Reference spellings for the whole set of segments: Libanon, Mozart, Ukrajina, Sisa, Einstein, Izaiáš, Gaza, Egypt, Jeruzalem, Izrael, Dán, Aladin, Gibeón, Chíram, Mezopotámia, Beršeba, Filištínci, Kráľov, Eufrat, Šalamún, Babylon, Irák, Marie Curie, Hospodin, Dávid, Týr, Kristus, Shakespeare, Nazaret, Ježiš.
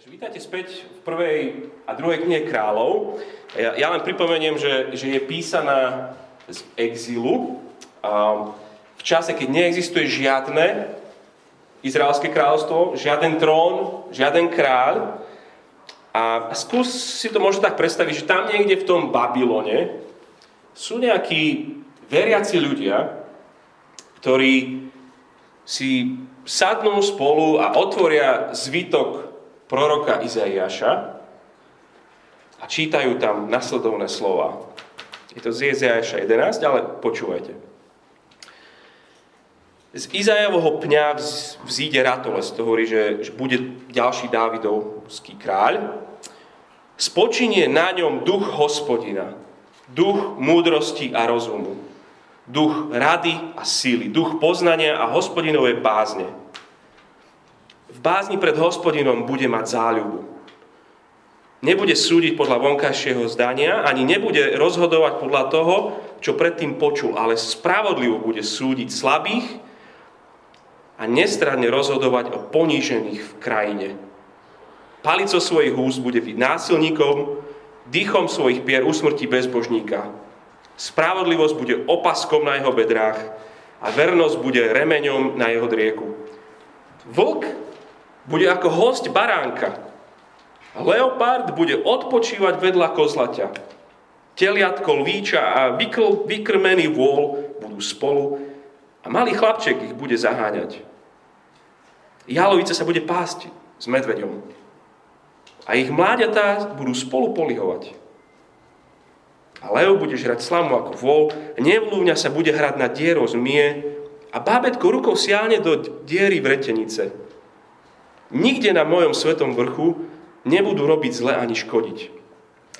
Takže vítajte späť v prvej a druhej knihe Kráľov. Ja len pripomeniem, že je písaná z exilu. V čase, keď neexistuje žiadne izraelské kráľovstvo, žiaden trón, žiaden kráľ. A skús si to možno tak predstaviť, že tam niekde v tom Babylone sú nejakí veriaci ľudia, ktorí si sadnú spolu a otvoria zvitok proroka Izaiáša a čítajú tam nasledovné slova. Je to z Izaiáša 11, ale počúvajte. Z Izaiášovho pňa vzíde ratolesť, to hovorí, že bude ďalší Dávidovský kráľ. Spočinie na ňom duch Hospodina, duch múdrosti a rozumu, duch rady a síly, duch poznania a Hospodinovej bázne. V bázni pred Hospodinom bude mať záľubu. Nebude súdiť podľa vonkajšieho zdania, ani nebude rozhodovať podľa toho, čo predtým počul, ale spravodlivo bude súdiť slabých a nestranne rozhodovať o ponížených v krajine. Palicou svojich úst bude biť násilníkom, dýchom svojich pier usmrtí bezbožníka. Spravodlivosť bude opaskom na jeho bedrách a vernosť bude remeňom na jeho drieku. Vlk bude ako hosť baránka. Leopard bude odpočívať vedľa kozlaťa. Teliatko, lvíča a vykrmený vôl budú spolu a malý chlapček ich bude zaháňať. Jalovica sa bude pásť s medveďom a ich mláďatá budú spolu polihovať. A lev bude žrať slamu ako vôl, nevlúvňa sa bude hrať na diero zmie a bábätko rukou siahne do diery vretenice. Nikde na mojom svetom vrchu nebudú robiť zle ani škodiť.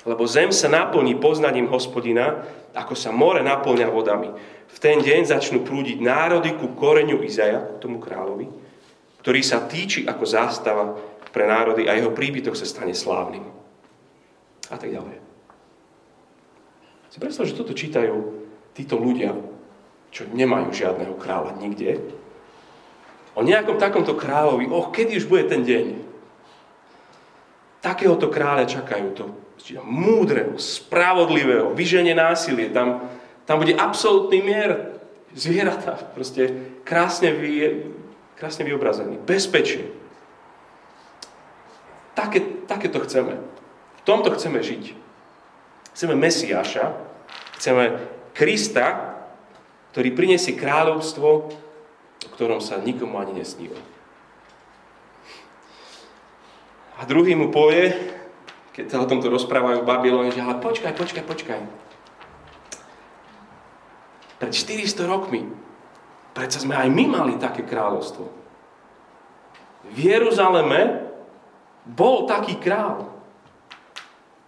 Lebo zem sa naplní poznaním Hospodina, ako sa more naplňa vodami. V ten deň začnú prúdiť národy ku koreňu Izaja, k tomu kráľovi, ktorý sa týči ako zástava pre národy a jeho príbytok sa stane slávnym. A tak ďalej. Si predstav, že toto čítajú títo ľudia, čo nemajú žiadneho kráľa nikde, o nejakom takomto kráľovi, kedy už bude ten deň? Takéhoto kráľa čakajú to. Múdreho, spravodlivého, vyženie násilie. Tam bude absolútny mier zvieratá. Proste krásne vyobrazený. Bezpečie. Také to chceme. V tomto chceme žiť. Chceme Mesiáša. Chceme Krista, ktorý priniesie kráľovstvo, o ktorom sa nikomu ani nesníva. A druhý mu povie, keď sa o tomto rozprávajú v Babylone, že ale počkaj. Pred 400 rokmi predsa sme aj my mali také kráľovstvo. V Jeruzaleme bol taký kráľ.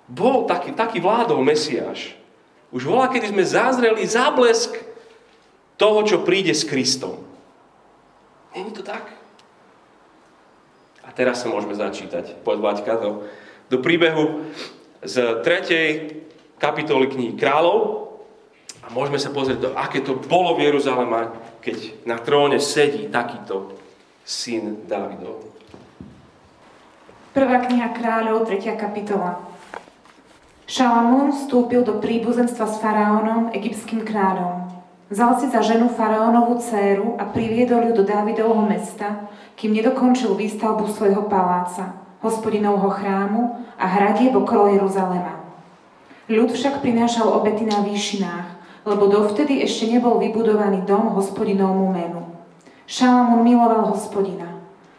Bol taký vládol Mesiáš. Už volá, kedy sme zazreli záblesk toho, čo príde s Kristom. Není to tak? A teraz sa môžeme začítať, podľaďka to, do príbehu z 3. kapitoly knihy Kráľov a môžeme sa pozrieť, aké to bolo v Jeruzaleme, keď na tróne sedí takýto syn Dávidov. 1. kniha Kráľov, 3. kapitola. Šalamún vstúpil do príbuzenstva s faraónom, egyptským kráľom. Vzal si za ženu faraónovú dcéru a priviedol ju do Dávidovho mesta, kým nedokončil výstavbu svojho paláca, Hospodinovho chrámu a hradieb okolo Jeruzalema. Ľud však prinášal obety na výšinách, lebo dovtedy ešte nebol vybudovaný dom Hospodinovmu menu. Šalamún miloval Hospodina.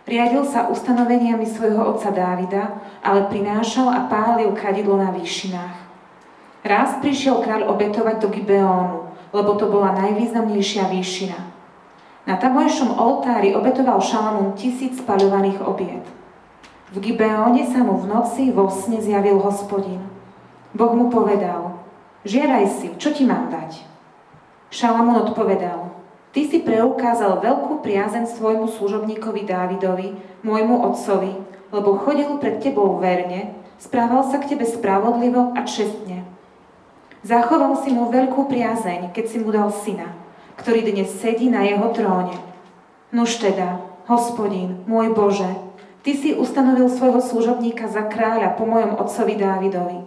Riadil sa ustanoveniami svojho otca Dávida, ale prinášal a pálil kadidlo na výšinách. Raz prišiel kráľ obetovať do Gibeónu, lebo to bola najvýznamnejšia výšina. Na tamojšom oltári obetoval Šalamún 1000 spaľovaných obiet. V Gibeóne sa mu v noci vo sne zjavil Hospodin. Boh mu povedal, žieraj si, čo ti mám dať? Šalamún odpovedal, ty si preukázal veľkú priazeň svojmu služobníkovi Dávidovi, môjmu otcovi, lebo chodil pred tebou verne, správal sa k tebe spravodlivo a čestne. Zachoval si mu veľkú priazeň, keď si mu dal syna, ktorý dnes sedí na jeho tróne. Nuž teda, Hospodin, môj Bože, Ty si ustanovil svojho služobníka za kráľa po mojom otcovi Dávidovi.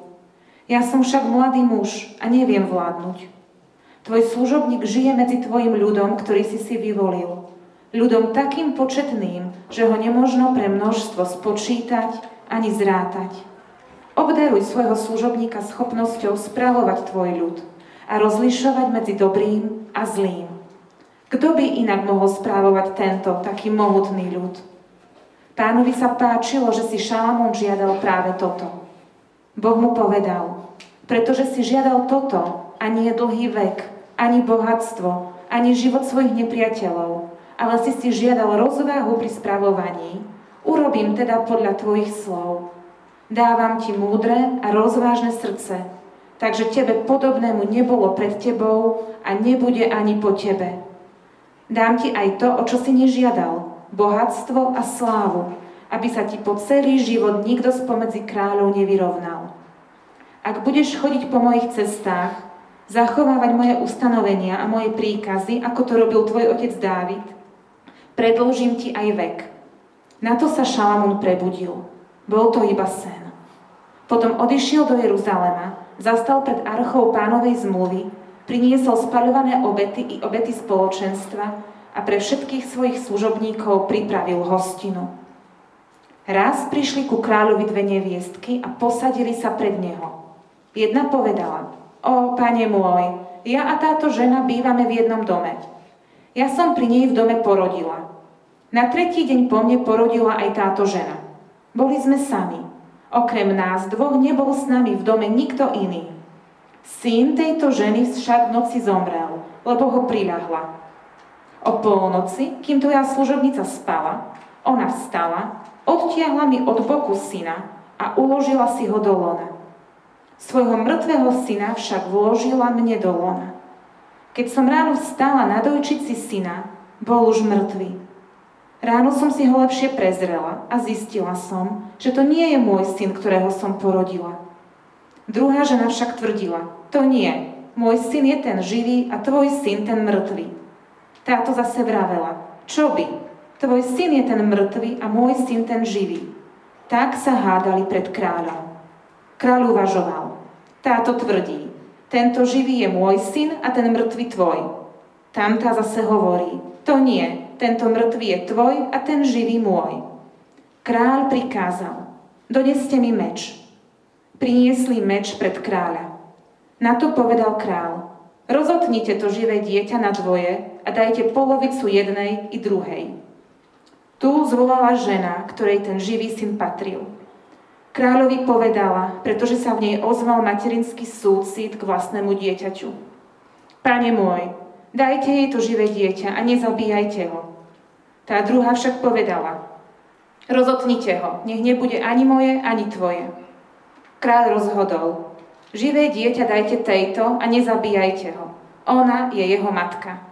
Ja som však mladý muž a neviem vládnuť. Tvoj služobník žije medzi tvojim ľudom, ktorý si si vyvolil. Ľudom takým početným, že ho nemožno pre množstvo spočítať ani zrátať. Obdaruj svojho služobníka schopnosťou spravovať tvoj ľud a rozlišovať medzi dobrým a zlým. Kto by inak mohol správovať tento taký mohutný ľud? Pánovi sa páčilo, že si Šalamún žiadal práve toto. Boh mu povedal, pretože si žiadal toto, ani dlhý vek, ani bohatstvo, ani život svojich nepriateľov, ale si si žiadal rozvahu pri spravovaní, urobím teda podľa tvojich slov. Dávam ti múdre a rozvážne srdce, takže tebe podobnému nebolo pred tebou a nebude ani po tebe. Dám ti aj to, o čo si nežiadal, bohatstvo a slávu, aby sa ti po celý život nikto spomedzi kráľov nevyrovnal. Ak budeš chodiť po mojich cestách, zachovávať moje ustanovenia a moje príkazy, ako to robil tvoj otec Dávid, predĺžim ti aj vek. Na to sa Šalamún prebudil. Bol to iba sen. Potom odišiel do Jeruzalema, zastal pred archou Pánovej zmluvy, priniesol spaľované obety i obety spoločenstva a pre všetkých svojich služobníkov pripravil hostinu. Raz prišli ku kráľovi dve neviestky a posadili sa pred neho. Jedna povedala: O, pane môj, ja a táto žena bývame v jednom dome. Ja som pri nej v dome porodila. Na tretí deň po mne porodila aj táto žena. Boli sme sami. Okrem nás dvoch nebol s nami v dome nikto iný. Syn tejto ženy však v noci zomrel, lebo ho priľahla. O polnoci, kým to ja služobnica spala, ona vstala, odtiahla mi od boku syna a uložila si ho do lona. Svojho mŕtvého syna však vložila mne do lona. Keď som ráno vstala nadojčiť si syna, bol už mŕtvy. Ráno som si ho lepšie prezrela a zistila som, že to nie je môj syn, ktorého som porodila. Druhá žena však tvrdila: To nie, môj syn je ten živý a tvoj syn ten mŕtvy. Táto zase vravela: Čo by, tvoj syn je ten mŕtvy a môj syn ten živý. Tak sa hádali pred kráľom. Kráľ uvažoval. Táto tvrdí: Tento živý je môj syn a ten mŕtvy tvoj. Tamtá zase hovorí: To nie, tento mŕtvy je tvoj a ten živý môj. Kráľ prikázal: Doneste mi meč. Priniesli meč pred kráľa. Na to povedal kráľ: Rozotnite to živé dieťa na dvoje a dajte polovicu jednej i druhej. Tu zvolala žena, ktorej ten živý syn patril. Kráľovi povedala, pretože sa v nej ozval materinský súcit k vlastnému dieťaťu. Pane môj, dajte jej to živé dieťa a nezabíjajte ho. Tá druhá však povedala: Rozotnite ho, nech nebude ani moje, ani tvoje. Kráľ rozhodol: Živé dieťa dajte tejto a nezabíjajte ho. Ona je jeho matka.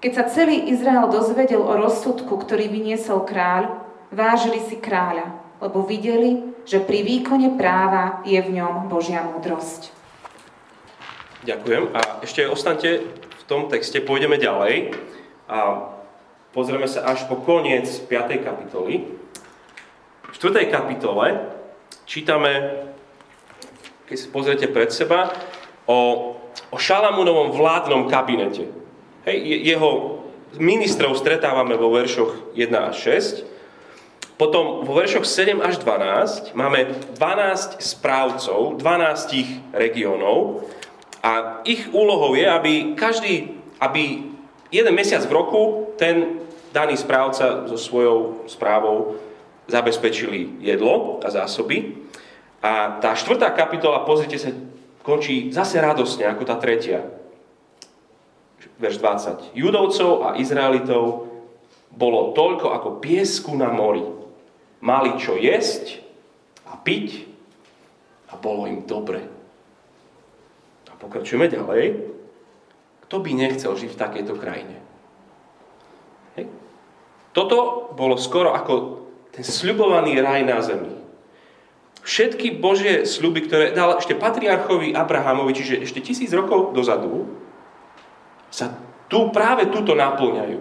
Keď sa celý Izrael dozvedel o rozsudku, ktorý vyniesol kráľ, vážili si kráľa, lebo videli, že pri výkone práva je v ňom Božia múdrosť. Ďakujem. A ešte ostaňte v tom texte, pôjdeme ďalej a pozrieme sa až po koniec 5. kapitoly. V 4. kapitole čítame, keď si pozriete pred seba, o Šalamúnovom vládnom kabinete. Hej, jeho ministrov stretávame vo veršoch 1 až 6. Potom vo veršoch 7 až 12 máme 12 správcov, 12 regiónov a ich úlohou je, aby jeden mesiac v roku ten daný správca so svojou správou zabezpečili jedlo a zásoby. A tá 4. kapitola, pozrite sa, končí zase radosne ako tá 3. Verš 20. Judovcov a Izraelitov bolo toľko ako piesku na mori. Mali čo jesť a piť a bolo im dobre. A pokračujeme ďalej. Kto by nechcel žiť v takejto krajine? Hej. Toto bolo skoro ako ten sľubovaný raj na zemi. Všetky Božie sľuby, ktoré dal ešte patriarchovi Abrahamovi, čiže ešte 1000 rokov dozadu, sa tu práve tuto napĺňajú.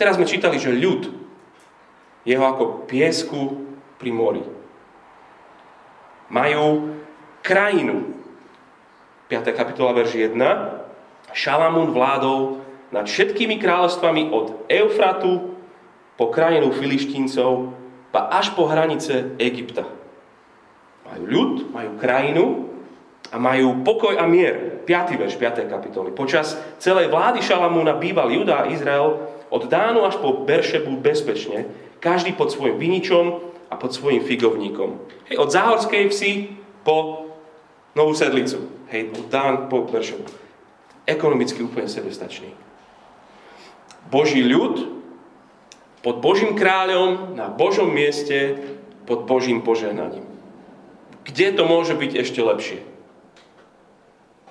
Teraz sme čítali, že ľud jeho ako piesku pri mori. Majú krajinu. 5. kapitola, verš 1. Šalamún vládol nad všetkými kráľovstvami od Eufratu po krajinu Filištíncov pa až po hranice Egypta. Majú ľud, majú krajinu a majú pokoj a mier. 5. verš 5. kapitoly. Počas celej vlády Šalamúna býval Judá a Izrael od Dánu až po Beršebu bezpečne, každý pod svojim viničom a pod svojim figovníkom. Hej, od záhorskej vsi po Novú Sedlicu. Hej, od Dán po Beršebu. Ekonomicky úplne sebestačný. Boží ľud pod Božím kráľom, na Božom mieste, pod Božím požehnaním. Kde to môže byť ešte lepšie?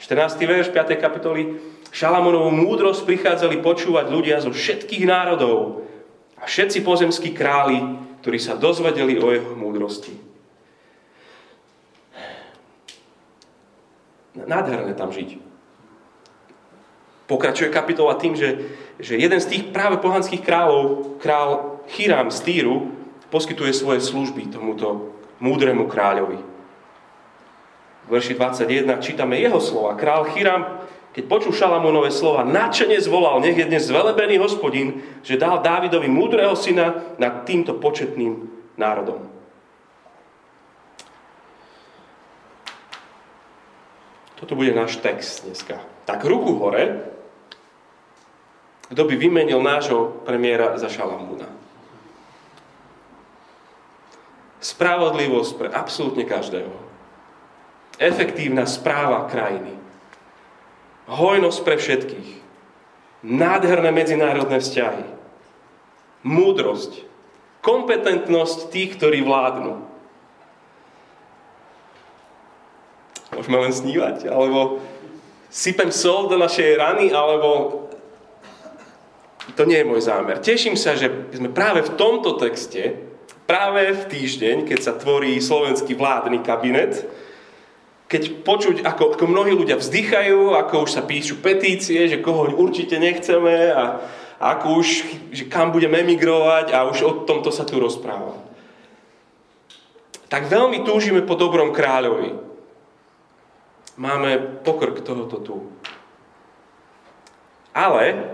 14. verš 5. kapitoly. Šalamúnovú múdrosť prichádzali počúvať ľudia zo všetkých národov a všetci pozemskí králi, ktorí sa dozvedeli o jeho múdrosti. Nádherné tam žiť. Pokračuje kapitola tým, že jeden z tých práve pohanských kráľov, král Chíram z Týru, poskytuje svoje služby tomuto múdremu kráľovi. V verši 21 čítame jeho slova. Král Chíram, keď počul Šalamúnove slova, nadšene zvolal, nech je dnes zvelebený Hospodin, že dal Dávidovi múdreho syna nad týmto početným národom. Toto bude náš text dneska. Tak ruku hore, kto by vymenil nášho premiéra za Šalamúna. Spravodlivosť pre absolútne každého. Efektívna správa krajiny. Hojnosť pre všetkých. Nádherné medzinárodné vzťahy. Múdrosť. Kompetentnosť tých, ktorí vládnu. Môžeme len snívať, alebo sypem sol do našej rany, alebo to nie je môj zámer. Teším sa, že sme práve v tomto texte, práve v týždeň, keď sa tvorí slovenský vládny kabinet, keď počuť, ako mnohí ľudia vzdychajú, ako už sa píšu petície, že koho určite nechceme a ako už, že kam budeme emigrovať a už o tomto sa tu rozpráva. Tak veľmi túžime po dobrom kráľovi. Máme pokrk tohoto tu. Ale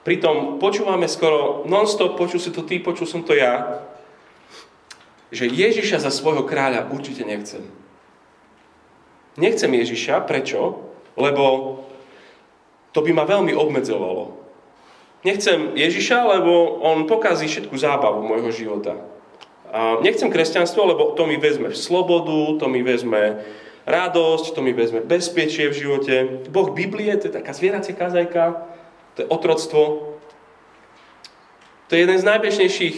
pritom počúvame skoro non-stop, počul si to ty, počul som to ja, že Ježiša za svojho kráľa určite nechcem. Nechcem Ježiša, prečo? Lebo to by ma veľmi obmedzovalo. Nechcem Ježiša, lebo on pokazí všetku zábavu môjho života. A nechcem kresťanstvo, lebo to mi vezme slobodu, to mi vezme radosť, to mi vezme bezpečie v živote. Boh Biblie, to je taká zvieracia kazajka, to je otroctvo. To je jeden z najbežnejších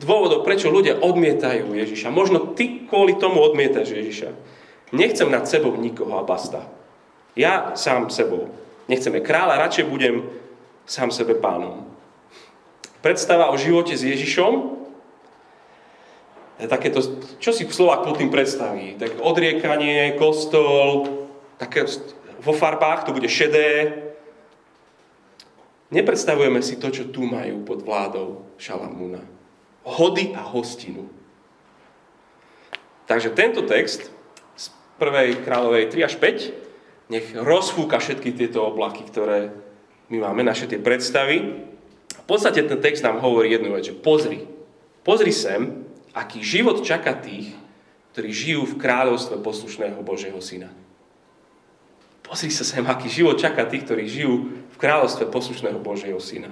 dôvodov, prečo ľudia odmietajú Ježiša. Možno ty kvôli tomu odmietaš Ježiša. Nechcem nad sebou nikoho a basta. Ja sám sebou. Nechceme kráľa, radšej budem sám sebe pánom. Predstava o živote s Ježišom je takéto, čo si Slovák pod tým predstaví? Tak odriekanie, kostol, také vo farbách to bude šedé. Nepredstavujeme si to, čo tu majú pod vládou Šalamúna. Hody a hostinu. Takže tento text 1. kráľovej 3 až 5, nech rozfúka všetky tieto oblaky, ktoré my máme, naše tie predstavy. V podstate ten text nám hovorí jednu vec, že pozri sem, aký život čaká tých, ktorí žijú v kráľovstve poslušného Božieho syna. Pozri sa sem, aký život čaká tých, ktorí žijú v kráľovstve poslušného Božieho syna.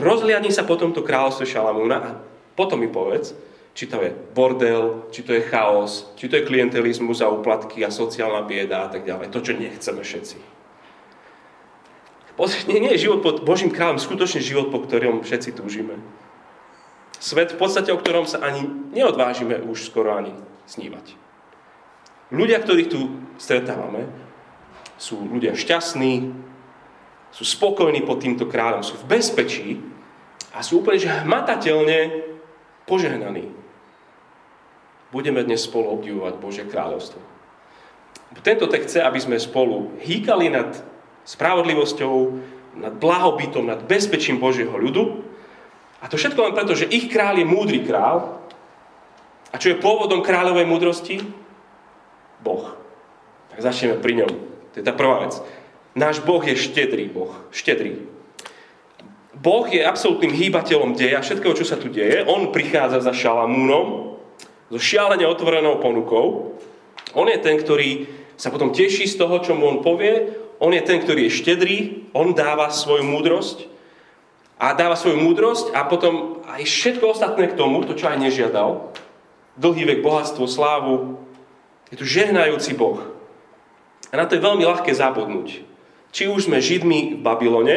Rozhliadni sa po tomto kráľovstve Šalamúna a potom mi povedz, či to je bordel, či to je chaos, či to je klientelizmus a úplatky a sociálna bieda a tak ďalej. To, čo nechceme všetci. Nie je život pod Božím kráľom, skutočný život, po ktorom všetci túžime. Svet v podstate, o ktorom sa ani neodvážime už skoro ani snívať. Ľudia, ktorých tu stretávame, sú ľudia šťastní, sú spokojní pod týmto kráľom, sú v bezpečí a sú úplne hmatateľne požehnaní. Budeme dnes spolu obdivovať Božie kráľovstvo. Tento text chce, aby sme spolu hýkali nad spravodlivosťou, nad blahobytom, nad bezpečím Božieho ľudu A to všetko len preto, že ich kráľ je múdry kráľ. A čo je pôvodom kráľovej múdrosti? Boh. Tak začneme pri ňom. To je tá prvá vec. Náš Boh je štedrý Boh. Štedrý. Boh je absolútnym hýbateľom deja, všetkého, čo sa tu deje. On prichádza za Šalamúnom, so šialene otvorenou ponukou. On je ten, ktorý sa potom teší z toho, čo mu on povie. On je ten, ktorý je štedrý. On dáva svoju múdrosť. A dáva svoju múdrosť a potom aj všetko ostatné k tomu, to, čo aj nežiadal. Dlhý vek, bohatstvo, slávu. Je tu žehnajúci Boh. A na to je veľmi ľahké zabudnúť. Či už sme Židmi v Babylone,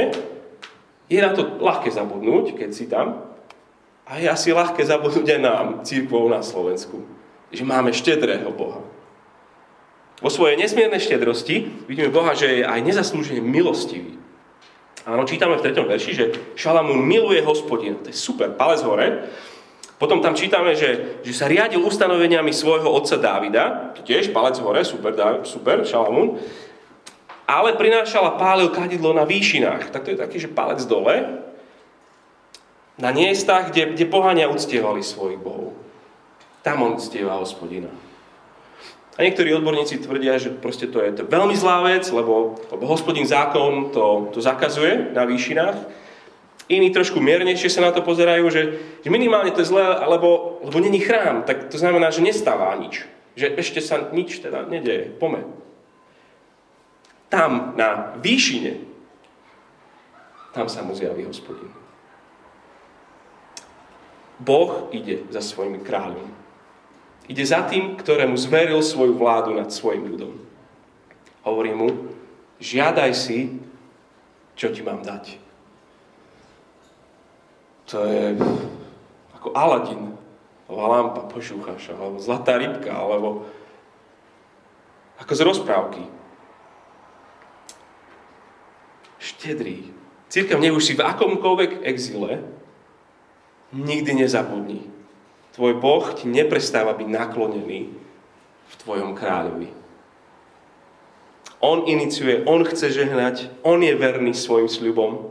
je na to ľahké zabudnúť, keď si tam. A je asi ľahké zabudnúť aj nám, cirkvou na Slovensku. Že máme štedrého Boha. Vo svojej nesmiernej štedrosti vidíme Boha, že je aj nezaslúžene milostivý. Áno, čítame v 3. verši, že Šalamún miluje Hospodina. To je super, palec hore. Potom tam čítame, že sa riadil ustanoveniami svojho otca Dávida. To tiež palec hore, super, super Šalamún. Ale prinášal a pálil kadidlo na výšinách. Tak to je taký, že palec dole. Na miestach, kde pohania uctievali svojich bohov. Tam on uctieva Hospodina. A niektorí odborníci tvrdia, že proste to je veľmi zlá vec, lebo Hospodin zákon to zakazuje na výšinách. Iní trošku miernejšie sa na to pozerajú, že minimálne to je zlé, lebo není chrám, tak to znamená, že nestáva nič. Že ešte sa nič teda nedeje. Pome. Tam, na výšine, tam sa mu zjaví Hospodin. Boh ide za svojimi kráľmi. Ide za tým, ktorému zveril svoju vládu nad svojim ľudom. Hovorí mu, žiadaj si, čo ti mám dať. To je ako Aladin, lampa, požúchaš, alebo zlatá rybka, alebo ako z rozprávky. Štedrý. Cirkev, nech už si v akomkoľvek exile, nikdy nezabudni. Tvoj Boh ti neprestáva byť naklonený v tvojom kráľovi. On iniciuje, on chce žehnať, on je verný svojim sľubom.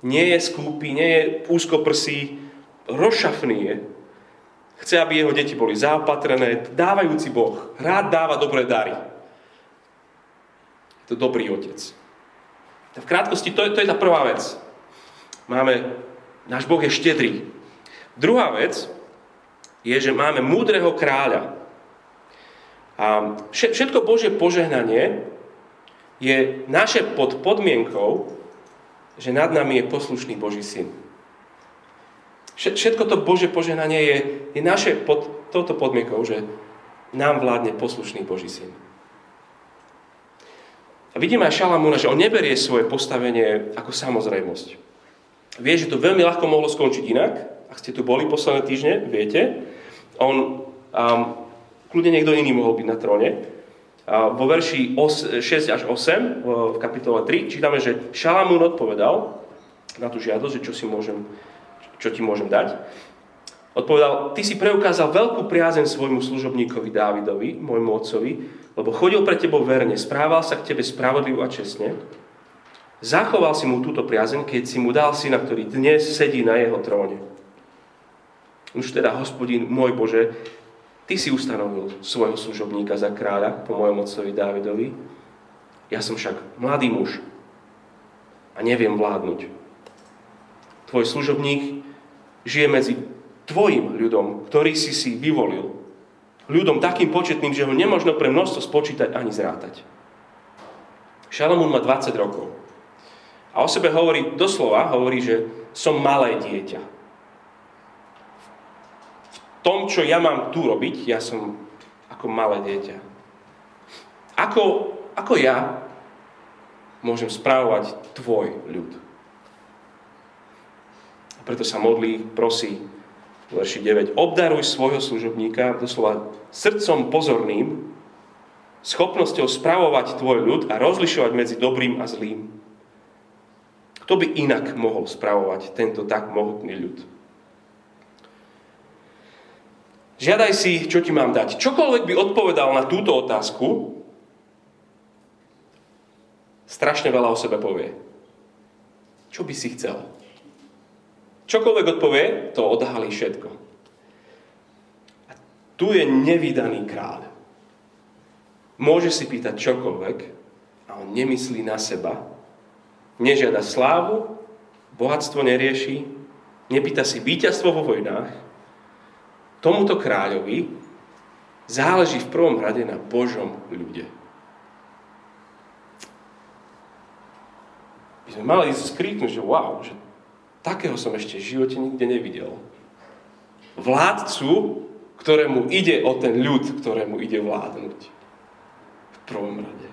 Nie je skúpy, nie je úzkoprsý, rozšafný je. Chce, aby jeho deti boli zaopatrené, dávajúci Boh. Rád dáva dobré dary. Je to dobrý otec. V krátkosti, to je tá prvá vec. Náš Boh je štedrý. Druhá vec je, že máme múdreho kráľa. A všetko Božie požehnanie je naše pod podmienkou, že nad nami je poslušný Boží syn. Všetko to Božie požehnanie je naše pod touto podmienkou, že nám vládne poslušný Boží syn. A vidíme aj Šalamúna, že on neberie svoje postavenie ako samozrejmosť. Vie, že to veľmi ľahko mohlo skončiť inak. Ak ste tu boli posledné týždne, viete, on, kľudne niekto iný mohol byť na tróne. Vo verši 6 až 8, v kapitole 3, čítame, že Šalamún odpovedal na tú žiadosť, že čo ti môžem dať. Odpovedal, ty si preukázal veľkú priazeň svojmu služobníkovi Dávidovi, môjmu otcovi, lebo chodil pre tebou verne, správal sa k tebe spravodlivo a čestne. Zachoval si mu túto priazeň, keď si mu dal syna, ktorý dnes sedí na jeho tróne. Už teda, Hospodin, môj Bože, ty si ustanovil svojho služobníka za kráľa po mojom otcovi Dávidovi. Ja som však mladý muž a neviem vládnuť. Tvoj služobník žije medzi tvojim ľudom, ktorý si vyvolil. Ľudom takým početným, že ho nemožno pre množstvo spočítať ani zrátať. Šalamún má 20 rokov. A o sebe hovorí, doslova hovorí, že som malé dieťa. Tom, čo ja mám tu robiť, ja som ako malé dieťa. Ako ja môžem správovať tvoj ľud? A preto sa modlí, prosí, verši 9, obdaruj svojho služobníka, doslova srdcom pozorným, schopnosťou správovať tvoj ľud a rozlišovať medzi dobrým a zlým. Kto by inak mohol správovať tento tak mohutný ľud? Žiadaj si, čo ti mám dať. Čokoľvek by odpovedal na túto otázku, strašne veľa o sebe povie. Čo by si chcel? Čokoľvek odpovie, to odhalí všetko. A tu je nevydaný kráľ. Môže si pýtať čokoľvek a on nemyslí na seba. Nežiada slávu, bohatstvo nerieši, nepýta si víťazstvo vo vojnách. Tomuto kráľovi záleží v prvom rade na Božom ľude. My sme mali skríknuť, že wow, že takého som ešte v živote nikde nevidel. Vládcu, ktorému ide o ten ľud, ktorému ide vládnuť. V prvom rade.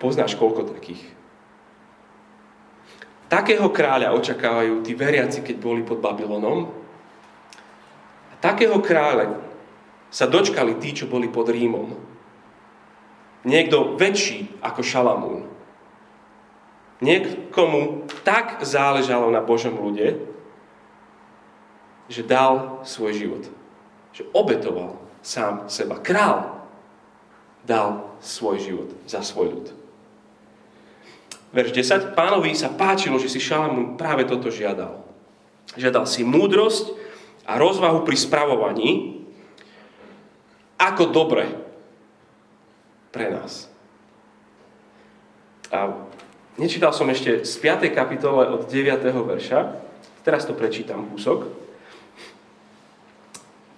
Poznáš koľko takých? Takého kráľa očakávajú tí veriaci, keď boli pod Babylonom. A takého kráľa sa dočkali tí, čo boli pod Rímom. Niekto väčší ako Šalamún. Niekomu tak záležalo na Božom ľude, že dal svoj život. Že obetoval sám seba. Král dal svoj život za svoj ľud. Verš 10. Pánovi sa páčilo, že si Šalamún práve toto žiadal. Žiadal si múdrosť a rozvahu pri spravovaní, ako dobre pre nás. A nečítal som ešte z 5. kapitole od 9. verša. Teraz to prečítam kúsok.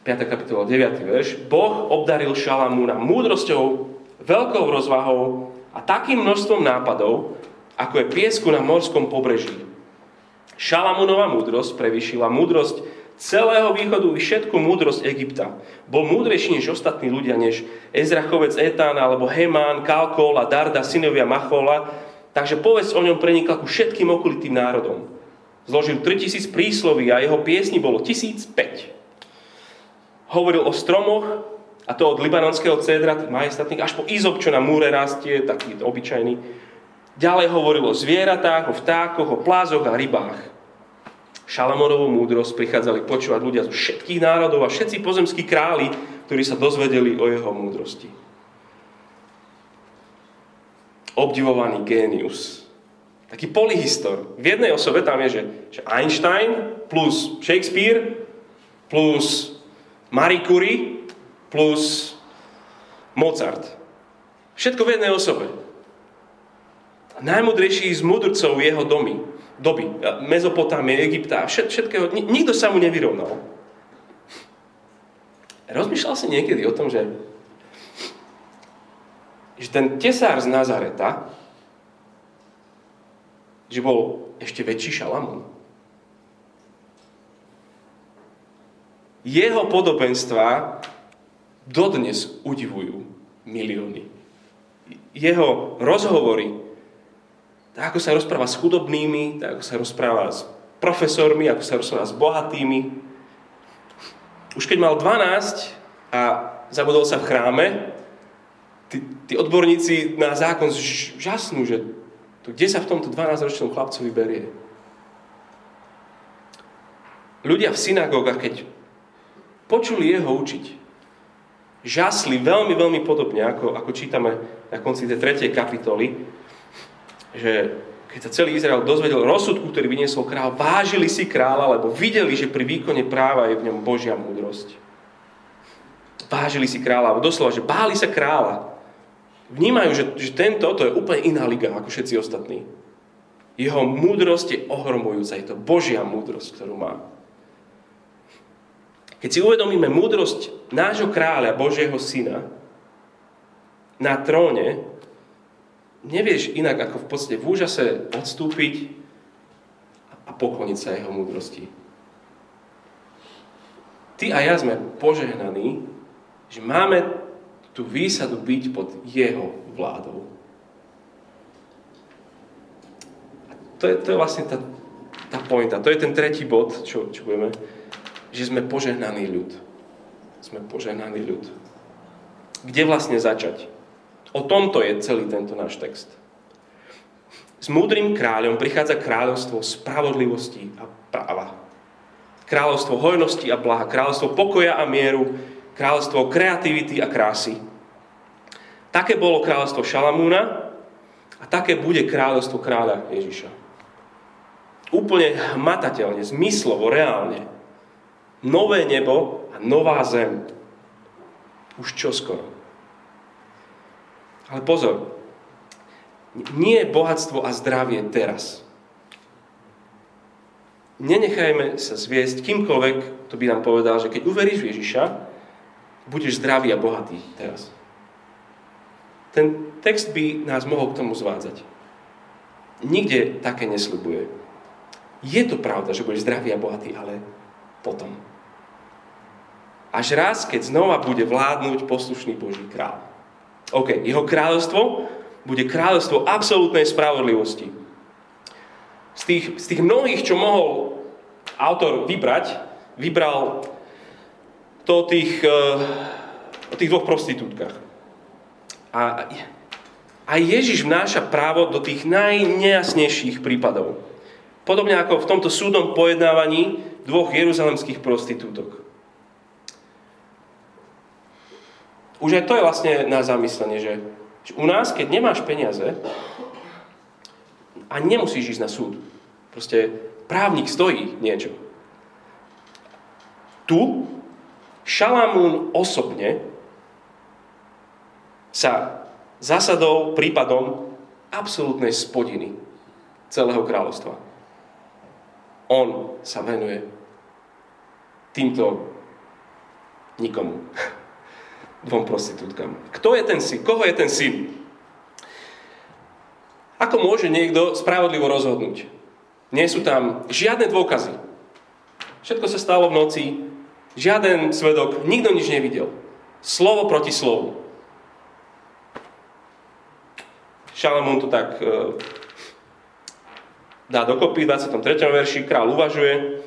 5. kapitola, 9. verš. Boh obdaril Šalamúna múdrosťou, veľkou rozvahou a takým množstvom nápadov, ako je piesku na morskom pobreží. Šalamúnova múdrosť prevýšila múdrosť celého východu i všetku múdrosť Egypta. Bol múdrejší než ostatní ľudia, než Ezrachovec Etán, alebo Hemán, Kalkol a Darda, synovia Machola. Takže povesť o ňom prenikla ku všetkým okolitým národom. Zložil 3000 prísloví a jeho piesni bolo 1005. Hovoril o stromoch, a to od libanonského cédra, majestátnych, až po izob, čo na múre rastie, taký obyčajný. Ďalej hovoril o zvieratách, o vtákoch, o plázoch a rybách. Šalamúnovu múdrosť prichádzali počúvať ľudia zo všetkých národov a všetci pozemskí králi, ktorí sa dozvedeli o jeho múdrosti. Obdivovaný génius. Taký polyhistor. V jednej osobe tam je, že Einstein plus Shakespeare plus Marie Curie plus Mozart. Všetko v jednej osobe. Najmudrejší z mudrcov jeho doby. Mezopotámie, Egypta, všetkého. Nikto sa mu nevyrovnal. Rozmýšľal si niekedy o tom, že ten tesár z Nazareta, že bol ešte väčší Šalamún. Jeho podobenstvá dodnes udivujú milióny. Jeho rozhovory, tak ako sa rozpráva s chudobnými, tak ako sa rozpráva s profesormi, ako sa rozpráva s bohatými. Už keď mal 12 a zabudol sa v chráme, tí odborníci na zákon žasnú, že to, kde sa v tomto 12-ročnom chlapcovi berie. Ľudia v synagógach, keď počuli jeho učiť, žasli veľmi, veľmi podobne, ako čítame na konci tej 3. kapitoly, že keď sa celý Izrael dozvedel rozsudku, ktorý vyniesol kráľ, vážili si kráľa, lebo videli, že pri výkone práva je v ňom Božia múdrosť. Vážili si kráľa, doslova, že báli sa kráľa. Vnímajú, že tento, to je úplne iná liga ako všetci ostatní. Jeho múdrosť je ohromujúca. Je to Božia múdrosť, ktorú má. Keď si uvedomíme múdrosť nášho kráľa, Božieho syna, na tróne, nevieš inak, ako v podstate v úžase odstúpiť a pokloniť sa jeho múdrosti. Ty a ja sme požehnaní, že máme tú výsadu byť pod jeho vládou. A to je vlastne tá pointa. To je ten tretí bod, čo budeme, že sme požehnaný ľud. Sme požehnaný ľud. Kde vlastne začať? O tomto je celý tento náš text. S múdrym kráľom prichádza kráľovstvo spravodlivosti a práva. Kráľovstvo hojnosti a blaha, kráľovstvo pokoja a mieru, kráľovstvo kreativity a krásy. Také bolo kráľovstvo Šalamúna a také bude kráľovstvo kráľa Ježiša. úplne hmatateľne, zmyslovo, reálne. Nové nebo a nová zem. Už čoskoro. Ale pozor, nie je bohatstvo a zdravie teraz. Nenechajme sa zviesť kýmkoľvek, to by nám povedal, že keď uveríš v Ježiša, budeš zdravý a bohatý teraz. Ten text by nás mohol k tomu zvádzať. Nikde také nesľubuje. Je to pravda, že budeš zdravý a bohatý, ale potom. Až raz, keď znova bude vládnuť poslušný Boží kráľ. OK, jeho kráľovstvo bude kráľovstvo absolútnej spravodlivosti. Z tých mnohých, čo mohol autor vybrať, vybral to o tých dvoch prostitútkach. A aj Ježiš vnáša právo do tých najnejasnejších prípadov. Podobne ako v tomto súdnom pojednávaní dvoch jeruzalemských prostitútok. Už aj to je vlastne na zamyslenie, že u nás, keď nemáš peniaze a nemusíš ísť na súd, proste právnik stojí niečo. Tu Šalamún osobne sa zasadol prípadom absolútnej spodiny celého kráľovstva. On sa venuje týmto nikomu. Dvom prostitútkam. Kto je ten syn? Koho je ten syn? Ako môže niekto spravodlivo rozhodnúť? Nie sú tam žiadne dôkazy. Všetko sa stalo v noci. Žiaden svedok, nikto nič nevidel. Slovo proti slovu. Šalamún to tak dá dokopy. V 23. verši kráľ uvažuje.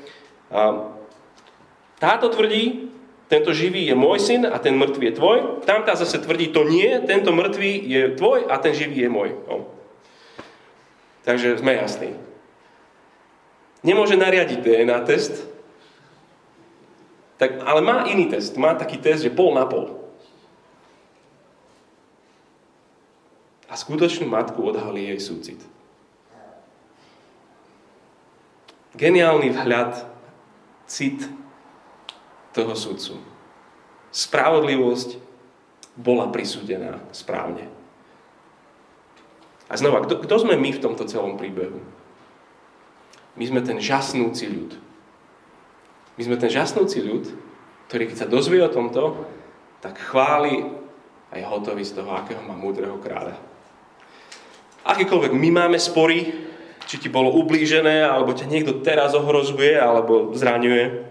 Táto tvrdí, tento živý je môj syn a ten mŕtvý je tvoj. Tamtá zase tvrdí, to nie, tento mŕtvý je tvoj a ten živý je môj. No. Takže sme jasní. Nemôže nariadiť DNA test, tak, ale má iný test. Má taký test, že pol na pol. A skutočnú matku odhalí jej súcit. Geniálny vhľad, cit toho sudcu. Spravodlivosť bola prisúdená správne. A znova, kto sme my v tomto celom príbehu? My sme ten žasnúci ľud. My sme ten žasnúci ľud, ktorý keď sa dozvie o tomto, tak chváli a je hotový z toho, akého má múdreho kráľa. Akýkoľvek my máme spory, či ti bolo ublížené, alebo ťa niekto teraz ohrozuje, alebo zraňuje,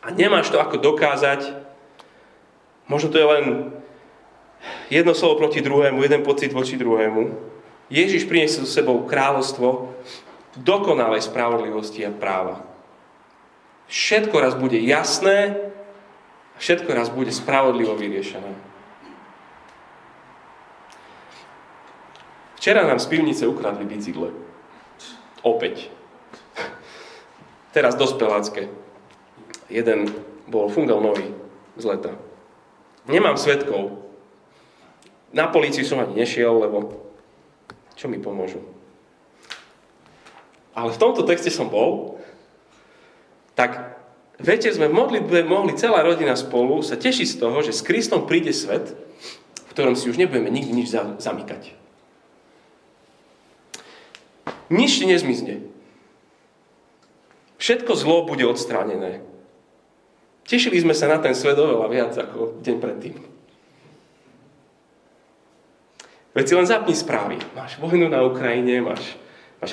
a nemáš to ako dokázať. Možno to je len jedno slovo proti druhému, jeden pocit voči druhému. Ježiš priniesie so sebou kráľovstvo dokonalej spravodlivosti a práva. Všetko raz bude jasné a všetko raz bude spravodlivo vyriešené. Včera nám z pivnice ukradli bicykle. Opäť. Teraz dospelácké. Jeden bol fungel nový z leta. Nemám svedkov. Na políciu som ani nešiel, lebo čo mi pomôžu. Ale v tomto texte som bol, tak večer sme v modlitbe mohli celá rodina spolu sa tešiť z toho, že s Kristom príde svet, v ktorom si už nebudeme nikdy nič zamykať. Nič nezmizne. Všetko zlo bude odstránené. Tešili sme sa na ten svet oveľa viac ako deň predtým. Veď si len zapni správy. Máš vojnu na Ukrajine, máš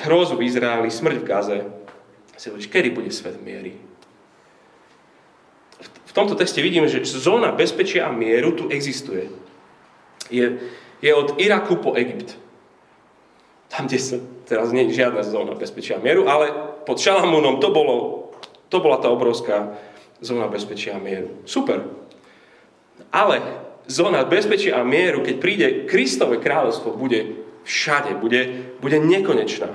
hrôzu v Izraeli, smrť v Gaze. Si hovoríš, kedy bude svet miery? V tomto texte vidíme, že zóna bezpečia a mieru tu existuje. Je od Iraku po Egypt. Tam, kde sa teraz nie je žiadna zóna bezpečia a mieru, ale pod Šalamúnom to bola tá obrovská zóna bezpečia a mieru. Super. Ale zóna bezpečia a mieru, keď príde Kristove kráľovstvo, bude všade, bude nekonečná.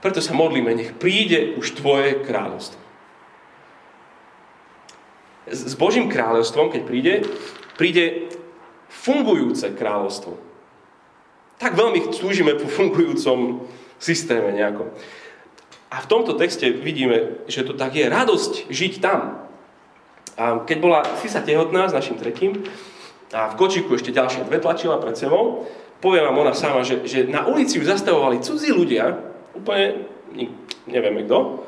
Preto sa modlíme, nech príde už tvoje kráľovstvo. S Božím kráľovstvom, keď príde fungujúce kráľovstvo. Tak veľmi túžime po fungujúcom systéme nejako. A v tomto texte vidíme, že to tak je, radosť žiť tam. A keď bola Sisa tehotná s našim tretím a v kočiku ešte ďalšie dve tlačila pred sebou, poviem vám ona sama, že na ulici ju zastavovali cudzí ľudia, úplne nevieme kto,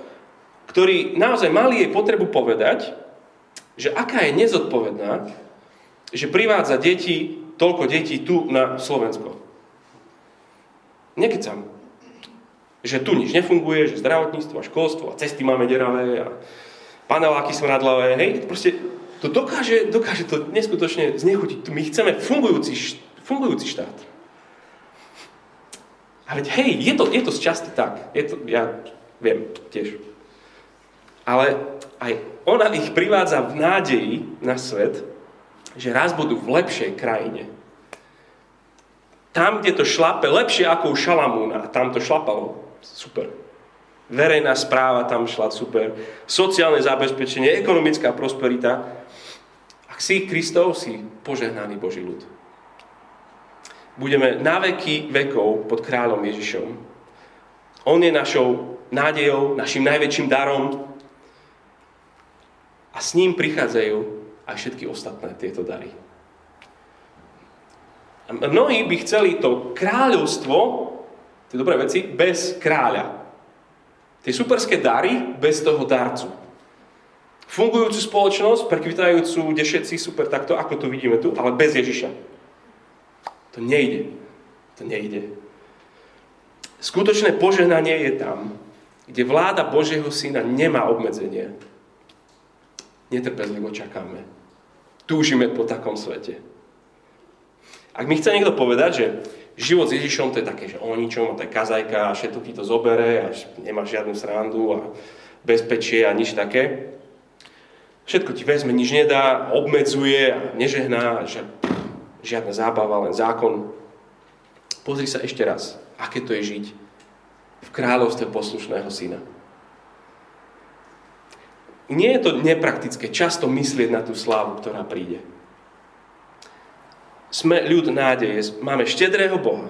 ktorí naozaj mali jej potrebu povedať, že aká je nezodpovedná, že privádza deti, toľko detí tu na Slovensko. Nekecam. Že tu nič nefunguje, že zdravotníctvo a školstvo a cesty máme deravé a paneláky smradlavé, hej, proste to dokáže to neskutočne znechutiť. My chceme fungujúci štát. A veď hej, je to z časti tak. Je to, ja viem tiež. Ale aj ona ich privádza v nádeji na svet, že raz budú v lepšej krajine. Tam, kde to šlape lepšie ako u Šalamúna, tam to šlapalo. Super. Verejná správa tam šla super. Sociálne zabezpečenie, ekonomická prosperita. Ak si Kristov, si požehnaný Boží ľud. Budeme na veky vekov pod kráľom Ježišom. On je našou nádejou, našim najväčším darom. A s ním prichádzajú aj všetky ostatné tieto dary. Mnohí by chceli to kráľovstvo, tie dobré veci, bez kráľa. Tie superské dary bez toho darcu. Fungujúcu spoločnosť, prekvitajúcu, kde všetci super takto, ako to vidíme tu, ale bez Ježiša. To nejde. Skutočné požehnanie je tam, kde vláda Božieho Syna nemá obmedzenie. Netrpezlivo čakáme. Túžime po takom svete. Ak mi chce niekto povedať, že život s Ježišom to je také, že o ničom, a to je kazajka a všetko ti to zobere a nemá žiadnu srandu a bezpečie a nič také. Všetko ti vezme, nič nedá, obmedzuje a nežehná, že žiadna zábava, len zákon. Pozri sa ešte raz, aké to je žiť v kráľovstve poslušného syna. Nie je to nepraktické často myslieť na tú slávu, ktorá príde. Sme ľud nádeje, máme štedrého Boha,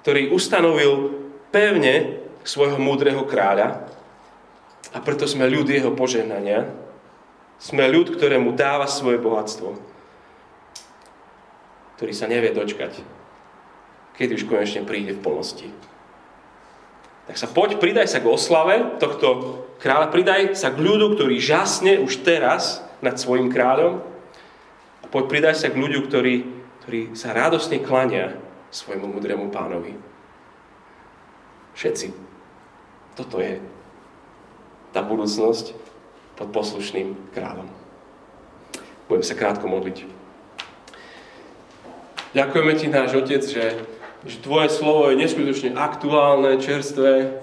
ktorý ustanovil pevne svojho múdreho kráľa a preto sme ľud jeho požehnania. Sme ľud, ktorému dáva svoje bohatstvo, ktorý sa nevie dočkať, keď už konečne príde v plnosti. Tak sa poď, pridaj sa k oslave tohto kráľa, pridaj sa k ľudu, ktorý žasne už teraz nad svojim kráľom a poď, pridaj sa k ľudu, ktorí sa radosne klania svojmu múdremu pánovi. Všetci. Toto je tá budúcnosť pod poslušným kráľom. Budem sa krátko modliť. Ďakujeme ti, náš Otec, že tvoje slovo je neskutočne aktuálne, čerstvé.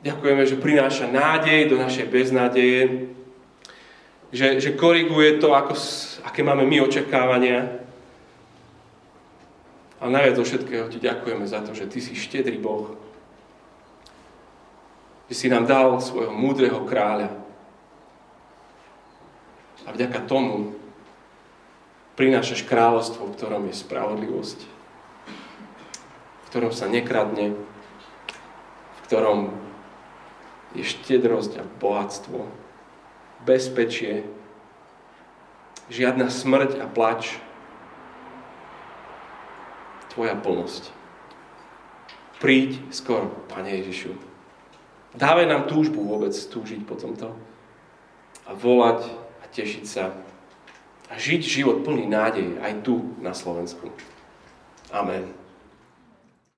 Ďakujeme, že prináša nádej do našej beznádeje. Že koriguje to, aké máme my očakávania. A najviac zo všetkého ti ďakujeme za to, že ty si štedrý Boh. Že si nám dal svojho múdreho kráľa. A vďaka tomu prinášaš kráľovstvo, v ktorom je spravodlivosť. V ktorom sa nekradne. V ktorom je štedrosť a bohatstvo. Bezpečie. Žiadna smrť a plač. Tvoja plnosť. Príď skoro, Pane Ježišu. Dávaj nám túžbu vôbec túžiť po tomto. A volať a tešiť sa. A žiť život plný nádeje aj tu na Slovensku. Amen.